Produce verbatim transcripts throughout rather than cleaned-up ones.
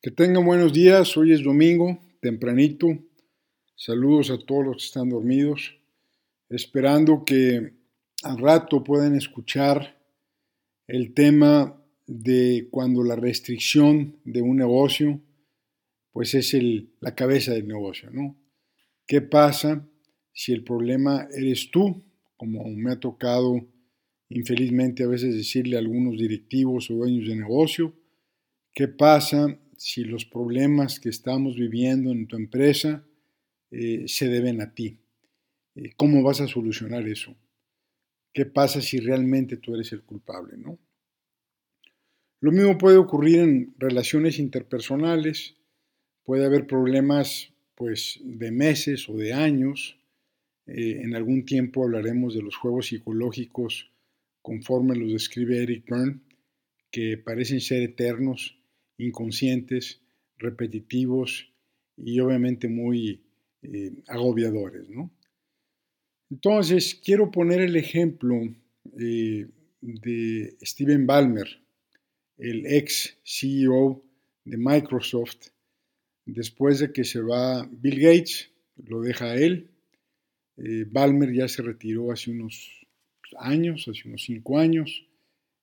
Que tengan buenos días, hoy es domingo, tempranito. Saludos a todos los que están dormidos. Esperando que al rato puedan escuchar el tema de cuando la restricción de un negocio, pues es el, la cabeza del negocio, ¿no? ¿Qué pasa si el problema eres tú? Como me ha tocado infelizmente a veces decirle a algunos directivos o dueños de negocio, ¿qué pasa si los problemas que estamos viviendo en tu empresa eh, se deben a ti? Eh, ¿Cómo vas a solucionar eso? ¿Qué pasa si realmente tú eres el culpable, ¿no? Lo mismo puede ocurrir en relaciones interpersonales. Puede haber problemas pues, de meses o de años. Eh, en algún tiempo hablaremos de los juegos psicológicos conforme los describe Eric Byrne, que parecen ser eternos, inconscientes, repetitivos y obviamente muy eh, agobiadores, ¿no? Entonces, quiero poner el ejemplo eh, de Steven Ballmer, el ex C E O de Microsoft, después de que se va Bill Gates, lo deja a él. Eh, Ballmer ya se retiró hace unos años, hace unos cinco años.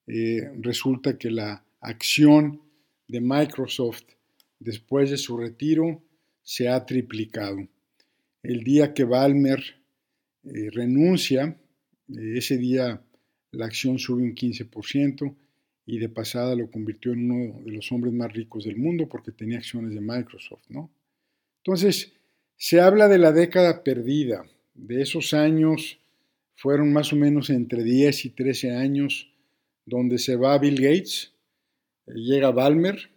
Eh, resulta que la acción de Microsoft después de su retiro se ha triplicado. El día que Ballmer eh, renuncia, eh, ese día la acción sube un quince por ciento y de pasada lo convirtió en uno de los hombres más ricos del mundo porque tenía acciones de Microsoft, ¿no? Entonces, se habla de la década perdida. De esos años fueron más o menos entre diez y trece años donde se va Bill Gates. Llega Ballmer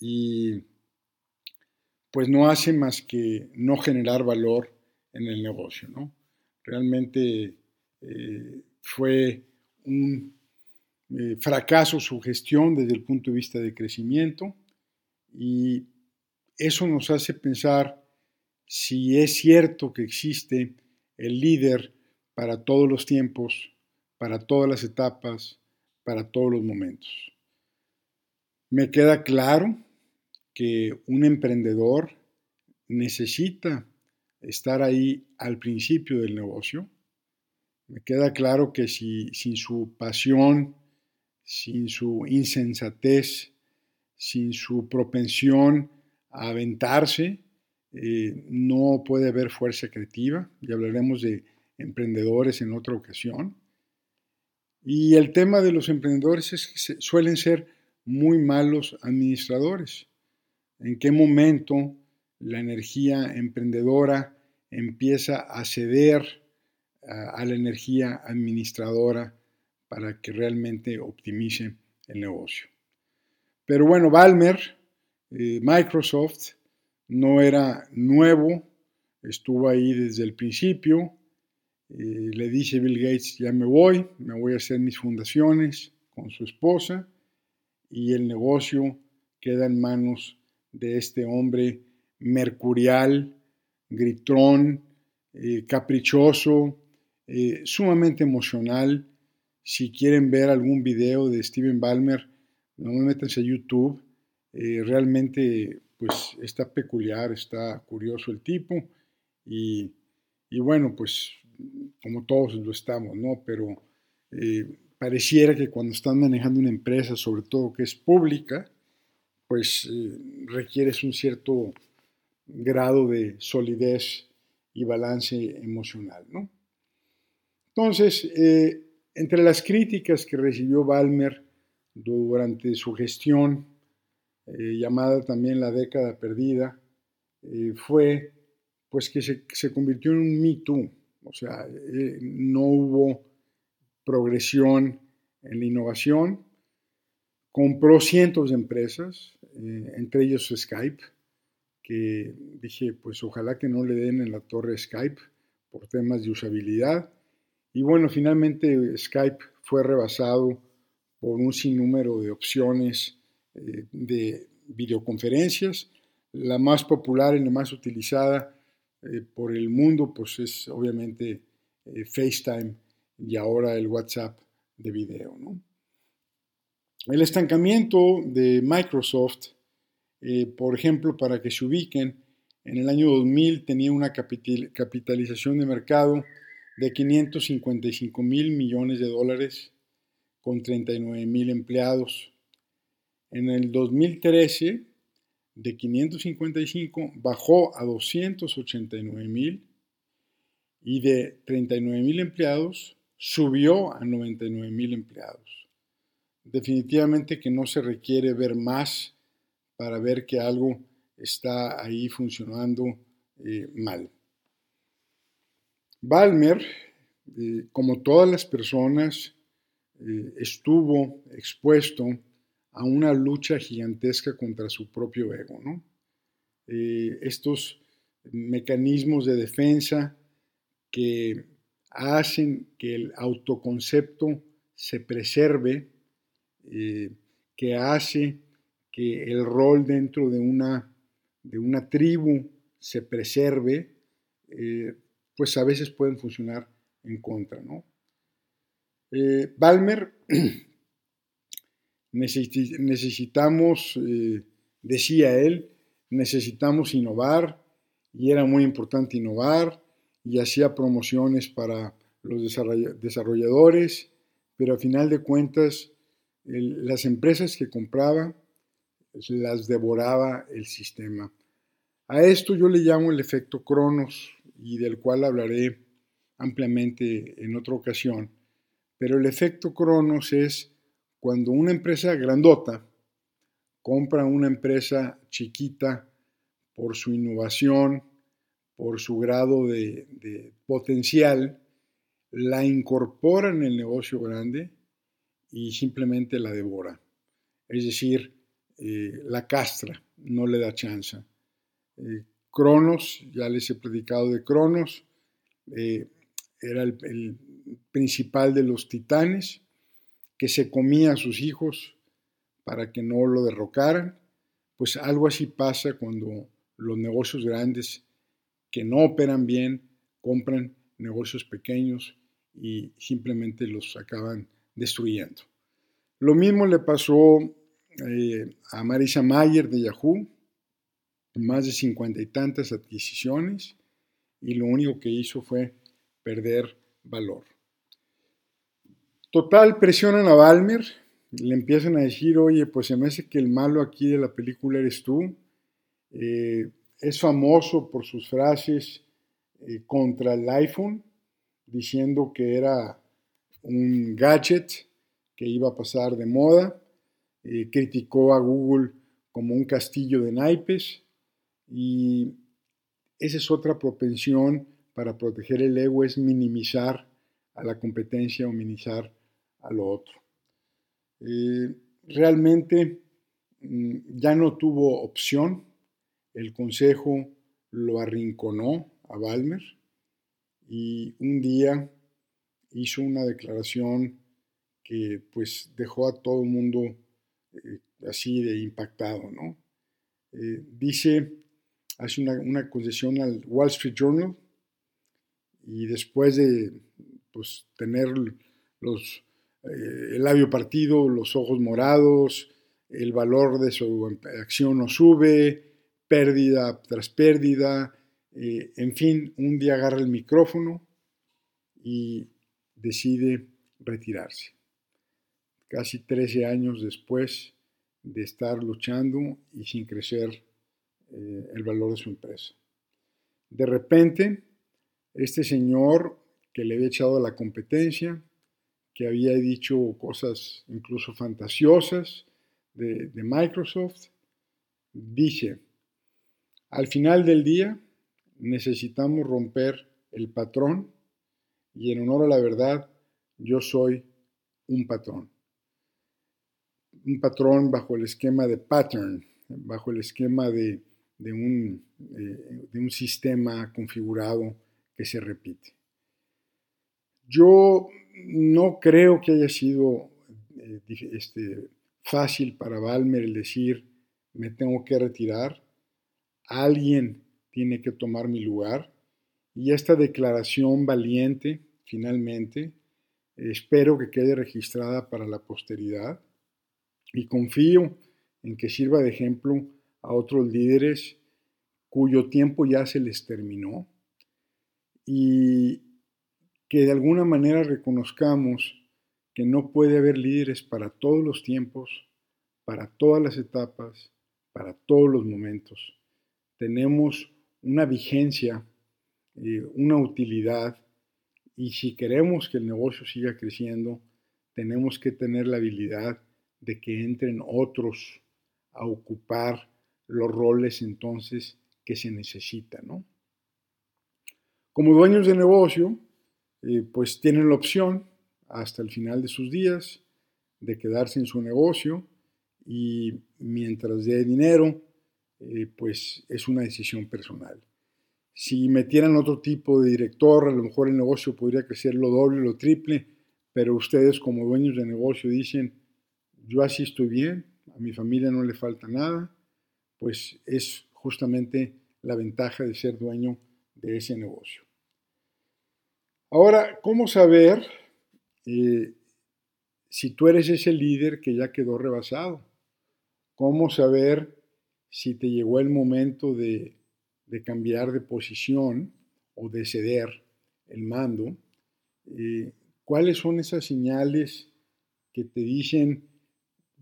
y pues no hace más que no generar valor en el negocio, ¿no? Realmente eh, fue un eh, fracaso su gestión desde el punto de vista de crecimiento y eso nos hace pensar si es cierto que existe el líder para todos los tiempos, para todas las etapas, para todos los momentos. Me queda claro que un emprendedor necesita estar ahí al principio del negocio. Me queda claro que si, sin su pasión, sin su insensatez, sin su propensión a aventarse, eh, no puede haber fuerza creativa. Ya hablaremos de emprendedores en otra ocasión. Y el tema de los emprendedores es que se, suelen ser muy malos administradores. ¿En qué momento la energía emprendedora empieza a ceder a, a la energía administradora para que realmente optimice el negocio? Pero bueno, Ballmer, eh, Microsoft, no era nuevo, estuvo ahí desde el principio, eh, le dice Bill Gates, ya me voy, me voy a hacer mis fundaciones con su esposa, y el negocio queda en manos de este hombre mercurial, gritón, eh, caprichoso, eh, sumamente emocional. Si quieren ver algún video de Steven Ballmer, no me metas a YouTube. Eh, realmente pues, está peculiar, está curioso el tipo. Y, y bueno, pues como todos lo estamos, ¿no? Pero Eh, pareciera que cuando están manejando una empresa, sobre todo que es pública, pues eh, requieres un cierto grado de solidez y balance emocional, ¿no? Entonces, eh, entre las críticas que recibió Ballmer durante su gestión, eh, llamada también la década perdida, eh, fue pues que se, se convirtió en un Me Too, o sea, eh, no hubo progresión en la innovación, compró cientos de empresas, eh, entre ellos Skype, que dije, pues ojalá que no le den en la torre Skype por temas de usabilidad, y bueno, finalmente Skype fue rebasado por un sinnúmero de opciones eh, de videoconferencias, la más popular y la más utilizada eh, por el mundo, pues es obviamente eh, FaceTime, y ahora el WhatsApp de video, ¿no? El estancamiento de Microsoft Eh, por ejemplo, para que se ubiquen, en el año dos mil tenía una capitalización de mercado de quinientos cincuenta y cinco mil millones de dólares con treinta y nueve mil empleados. En el dos mil trece, de quinientos cincuenta y cinco bajó a doscientos ochenta y nueve mil y de treinta y nueve mil empleados subió a noventa y nueve mil empleados. Definitivamente que no se requiere ver más para ver que algo está ahí funcionando eh, mal. Ballmer, eh, como todas las personas, eh, estuvo expuesto a una lucha gigantesca contra su propio ego, ¿no? Eh, estos mecanismos de defensa que hacen que el autoconcepto se preserve, eh, que hace que el rol dentro de una, de una tribu se preserve, eh, pues a veces pueden funcionar en contra, ¿no? Eh, Ballmer, necesitamos, eh, decía él, necesitamos innovar, y era muy importante innovar, y hacía promociones para los desarrolladores, pero a final de cuentas, el, las empresas que compraba las devoraba el sistema. A esto yo le llamo el efecto Cronos, y del cual hablaré ampliamente en otra ocasión, pero el efecto Cronos es cuando una empresa grandota compra una empresa chiquita por su innovación, por su grado de, de potencial, la incorpora en el negocio grande y simplemente la devora. Es decir, eh, la castra, no le da chance. Eh, Cronos, ya les he platicado de Cronos, eh, era el, el principal de los titanes, que se comía a sus hijos para que no lo derrocaran. Pues algo así pasa cuando los negocios grandes que no operan bien compran negocios pequeños y simplemente los acaban destruyendo. Lo mismo le pasó eh, a Marisa Mayer de Yahoo, más de cincuenta y tantas adquisiciones, y lo único que hizo fue perder valor. Total, presionan a Ballmer, le empiezan a decir, oye, pues se me hace que el malo aquí de la película eres tú. Eh, es famoso por sus frases eh, contra el iPhone, diciendo que era un gadget que iba a pasar de moda. Eh, criticó a Google como un castillo de naipes, y esa es otra propensión para proteger el ego, es minimizar a la competencia o minimizar a lo otro. Eh, realmente ya no tuvo opción, el consejo lo arrinconó a Ballmer, y un día hizo una declaración que pues dejó a todo el mundo eh, así de impactado, ¿no? Eh, dice, hace una, una concesión al Wall Street Journal, y después de pues tener los, eh, el labio partido, los ojos morados, el valor de su acción no sube, pérdida tras pérdida, eh, en fin, un día agarra el micrófono y decide retirarse. Casi trece años después de estar luchando y sin crecer eh, el valor de su empresa. De repente, este señor que le había echado a la competencia, que había dicho cosas incluso fantasiosas de, de Microsoft, dice, al final del día necesitamos romper el patrón, y en honor a la verdad, yo soy un patrón. Un patrón bajo el esquema de pattern, bajo el esquema de, de, un, de, de un sistema configurado que se repite. Yo no creo que haya sido eh, este, fácil para Ballmer el decir, me tengo que retirar, alguien tiene que tomar mi lugar, y esta declaración valiente, finalmente, espero que quede registrada para la posteridad, y confío en que sirva de ejemplo a otros líderes cuyo tiempo ya se les terminó y que de alguna manera reconozcamos que no puede haber líderes para todos los tiempos, para todas las etapas, para todos los momentos. Tenemos una vigencia, eh, una utilidad, y si queremos que el negocio siga creciendo, tenemos que tener la habilidad de que entren otros a ocupar los roles entonces que se necesitan, ¿no? Como dueños de negocio, eh, pues tienen la opción hasta el final de sus días de quedarse en su negocio y mientras dé dinero, eh, pues es una decisión personal. Si metieran otro tipo de director, a lo mejor el negocio podría crecer lo doble, lo triple, pero ustedes como dueños de negocio dicen, yo así estoy bien, a mi familia no le falta nada, pues es justamente la ventaja de ser dueño de ese negocio. Ahora, ¿cómo saber eh, si tú eres ese líder que ya quedó rebasado? ¿Cómo saber si te llegó el momento de, de cambiar de posición o de ceder el mando? Eh, ¿Cuáles son esas señales que te dicen,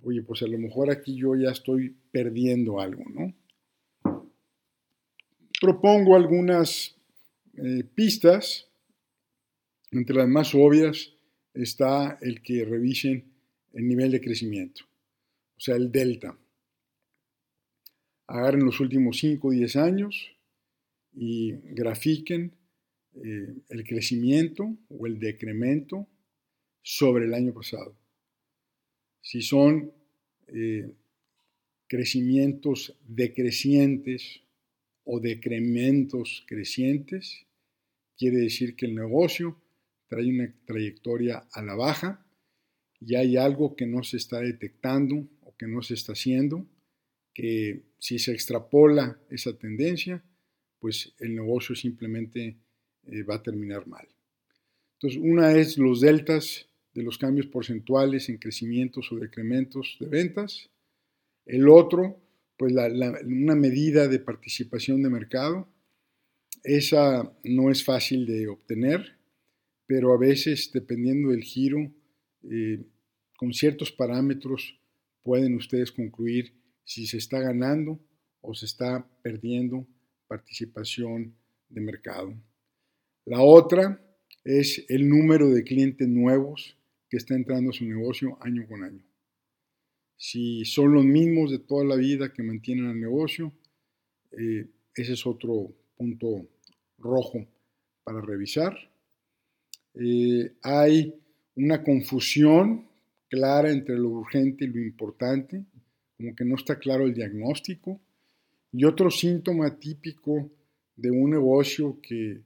oye, pues a lo mejor aquí yo ya estoy perdiendo algo, ¿no? Propongo algunas eh, pistas. Entre las más obvias está el que revisen el nivel de crecimiento, o sea, el delta. Agarren los últimos cinco o diez años y grafiquen eh, el crecimiento o el decremento sobre el año pasado. Si son eh, crecimientos decrecientes o decrementos crecientes, quiere decir que el negocio trae una trayectoria a la baja y hay algo que no se está detectando o que no se está haciendo, que si se extrapola esa tendencia, pues el negocio simplemente eh, va a terminar mal. Entonces, una es los deltas de los cambios porcentuales en crecimientos o decrementos de ventas. El otro, pues la, la, una medida de participación de mercado. Esa no es fácil de obtener, pero a veces, dependiendo del giro, eh, con ciertos parámetros pueden ustedes concluir si se está ganando o se está perdiendo participación de mercado. La otra es el número de clientes nuevos que está entrando a su negocio año con año. Si son los mismos de toda la vida que mantienen el negocio, eh, ese es otro punto rojo para revisar. Eh, hay una confusión clara entre lo urgente y lo importante, como que no está claro el diagnóstico. Y otro síntoma típico de un negocio que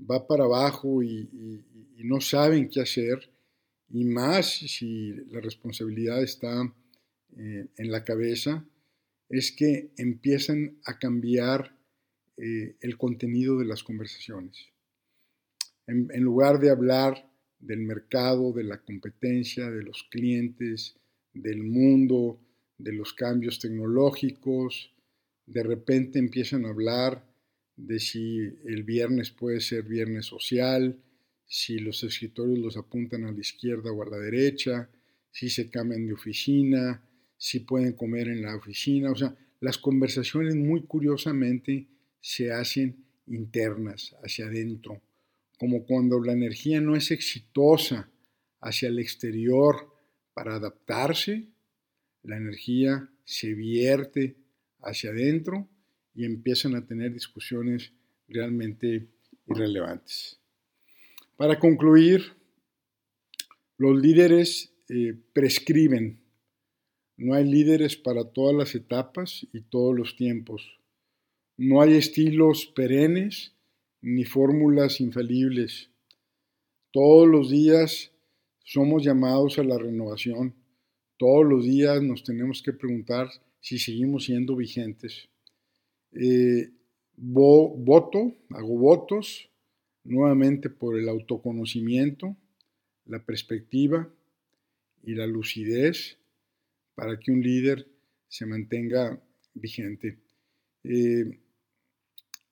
va para abajo y, y, y no saben qué hacer, y más si la responsabilidad está eh, en la cabeza, es que empiezan a cambiar eh, el contenido de las conversaciones. En, en lugar de hablar del mercado, de la competencia, de los clientes, del mundo, de los cambios tecnológicos, de repente empiezan a hablar de si el viernes puede ser viernes social, si los escritorios los apuntan a la izquierda o a la derecha, si se cambian de oficina, si pueden comer en la oficina. O sea, las conversaciones muy curiosamente se hacen internas, hacia adentro, como cuando la energía no es exitosa hacia el exterior para adaptarse, la energía se vierte hacia adentro y empiezan a tener discusiones realmente irrelevantes. Para concluir, los líderes eh, prescriben. No hay líderes para todas las etapas y todos los tiempos. No hay estilos perennes ni fórmulas infalibles. Todos los días somos llamados a la renovación. Todos los días nos tenemos que preguntar si seguimos siendo vigentes. Eh, bo, voto, hago votos nuevamente por el autoconocimiento, la perspectiva y la lucidez para que un líder se mantenga vigente. Eh,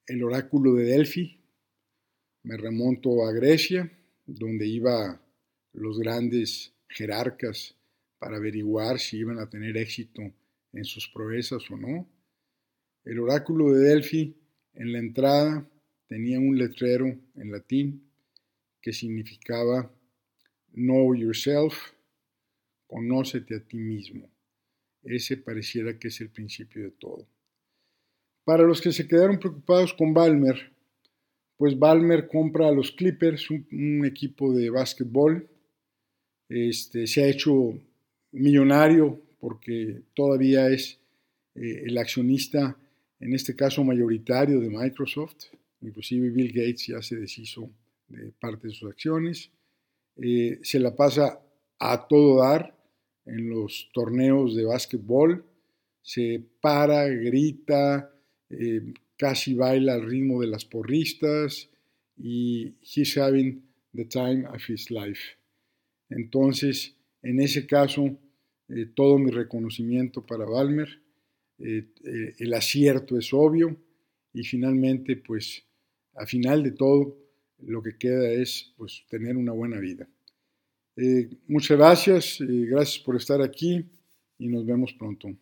el oráculo de Delfi, me remonto a Grecia, donde iban los grandes jerarcas para averiguar si iban a tener éxito en sus proezas o no. El oráculo de Delfi, en la entrada, tenía un letrero en latín que significaba Know yourself, conócete a ti mismo. Ese pareciera que es el principio de todo. Para los que se quedaron preocupados con Ballmer, pues Ballmer compra a los Clippers, un, un equipo de básquetbol. Este, se ha hecho millonario porque todavía es eh, el accionista, en este caso mayoritario, de Microsoft. Inclusive Bill Gates ya se deshizo de parte de sus acciones. Eh, se la pasa a todo dar en los torneos de básquetbol. Se para, grita, eh, casi baila al ritmo de las porristas, y he's having the time of his life. Entonces, en ese caso, eh, todo mi reconocimiento para Ballmer. Eh, eh, el acierto es obvio, y finalmente, pues, a final de todo, lo que queda es, pues, tener una buena vida. Eh, muchas gracias, eh, gracias por estar aquí, y nos vemos pronto.